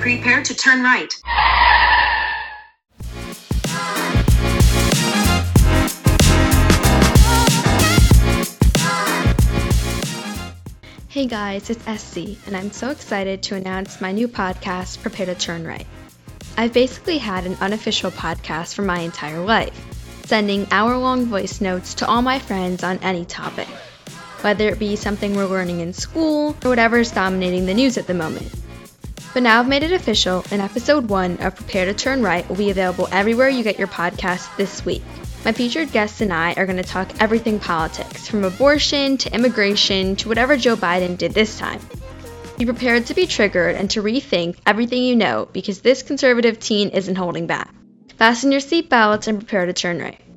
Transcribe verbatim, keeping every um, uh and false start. Prepare to turn right. Hey guys, it's S C, and I'm so excited to announce my new podcast, Prepare to Turn Right. I've basically had an unofficial podcast for my entire life, sending hour-long voice notes to all my friends on any topic, whether it be something we're learning in school or whatever's dominating the news at the moment. But now I've made it official, and episode one of Prepare to Turn Right will be available everywhere you get your podcast this week. My featured guests and I are going to talk everything politics, from abortion to immigration to whatever Joe Biden did this time. Be prepared to be triggered and to rethink everything you know, because this conservative teen isn't holding back. Fasten your seatbelts and prepare to turn right.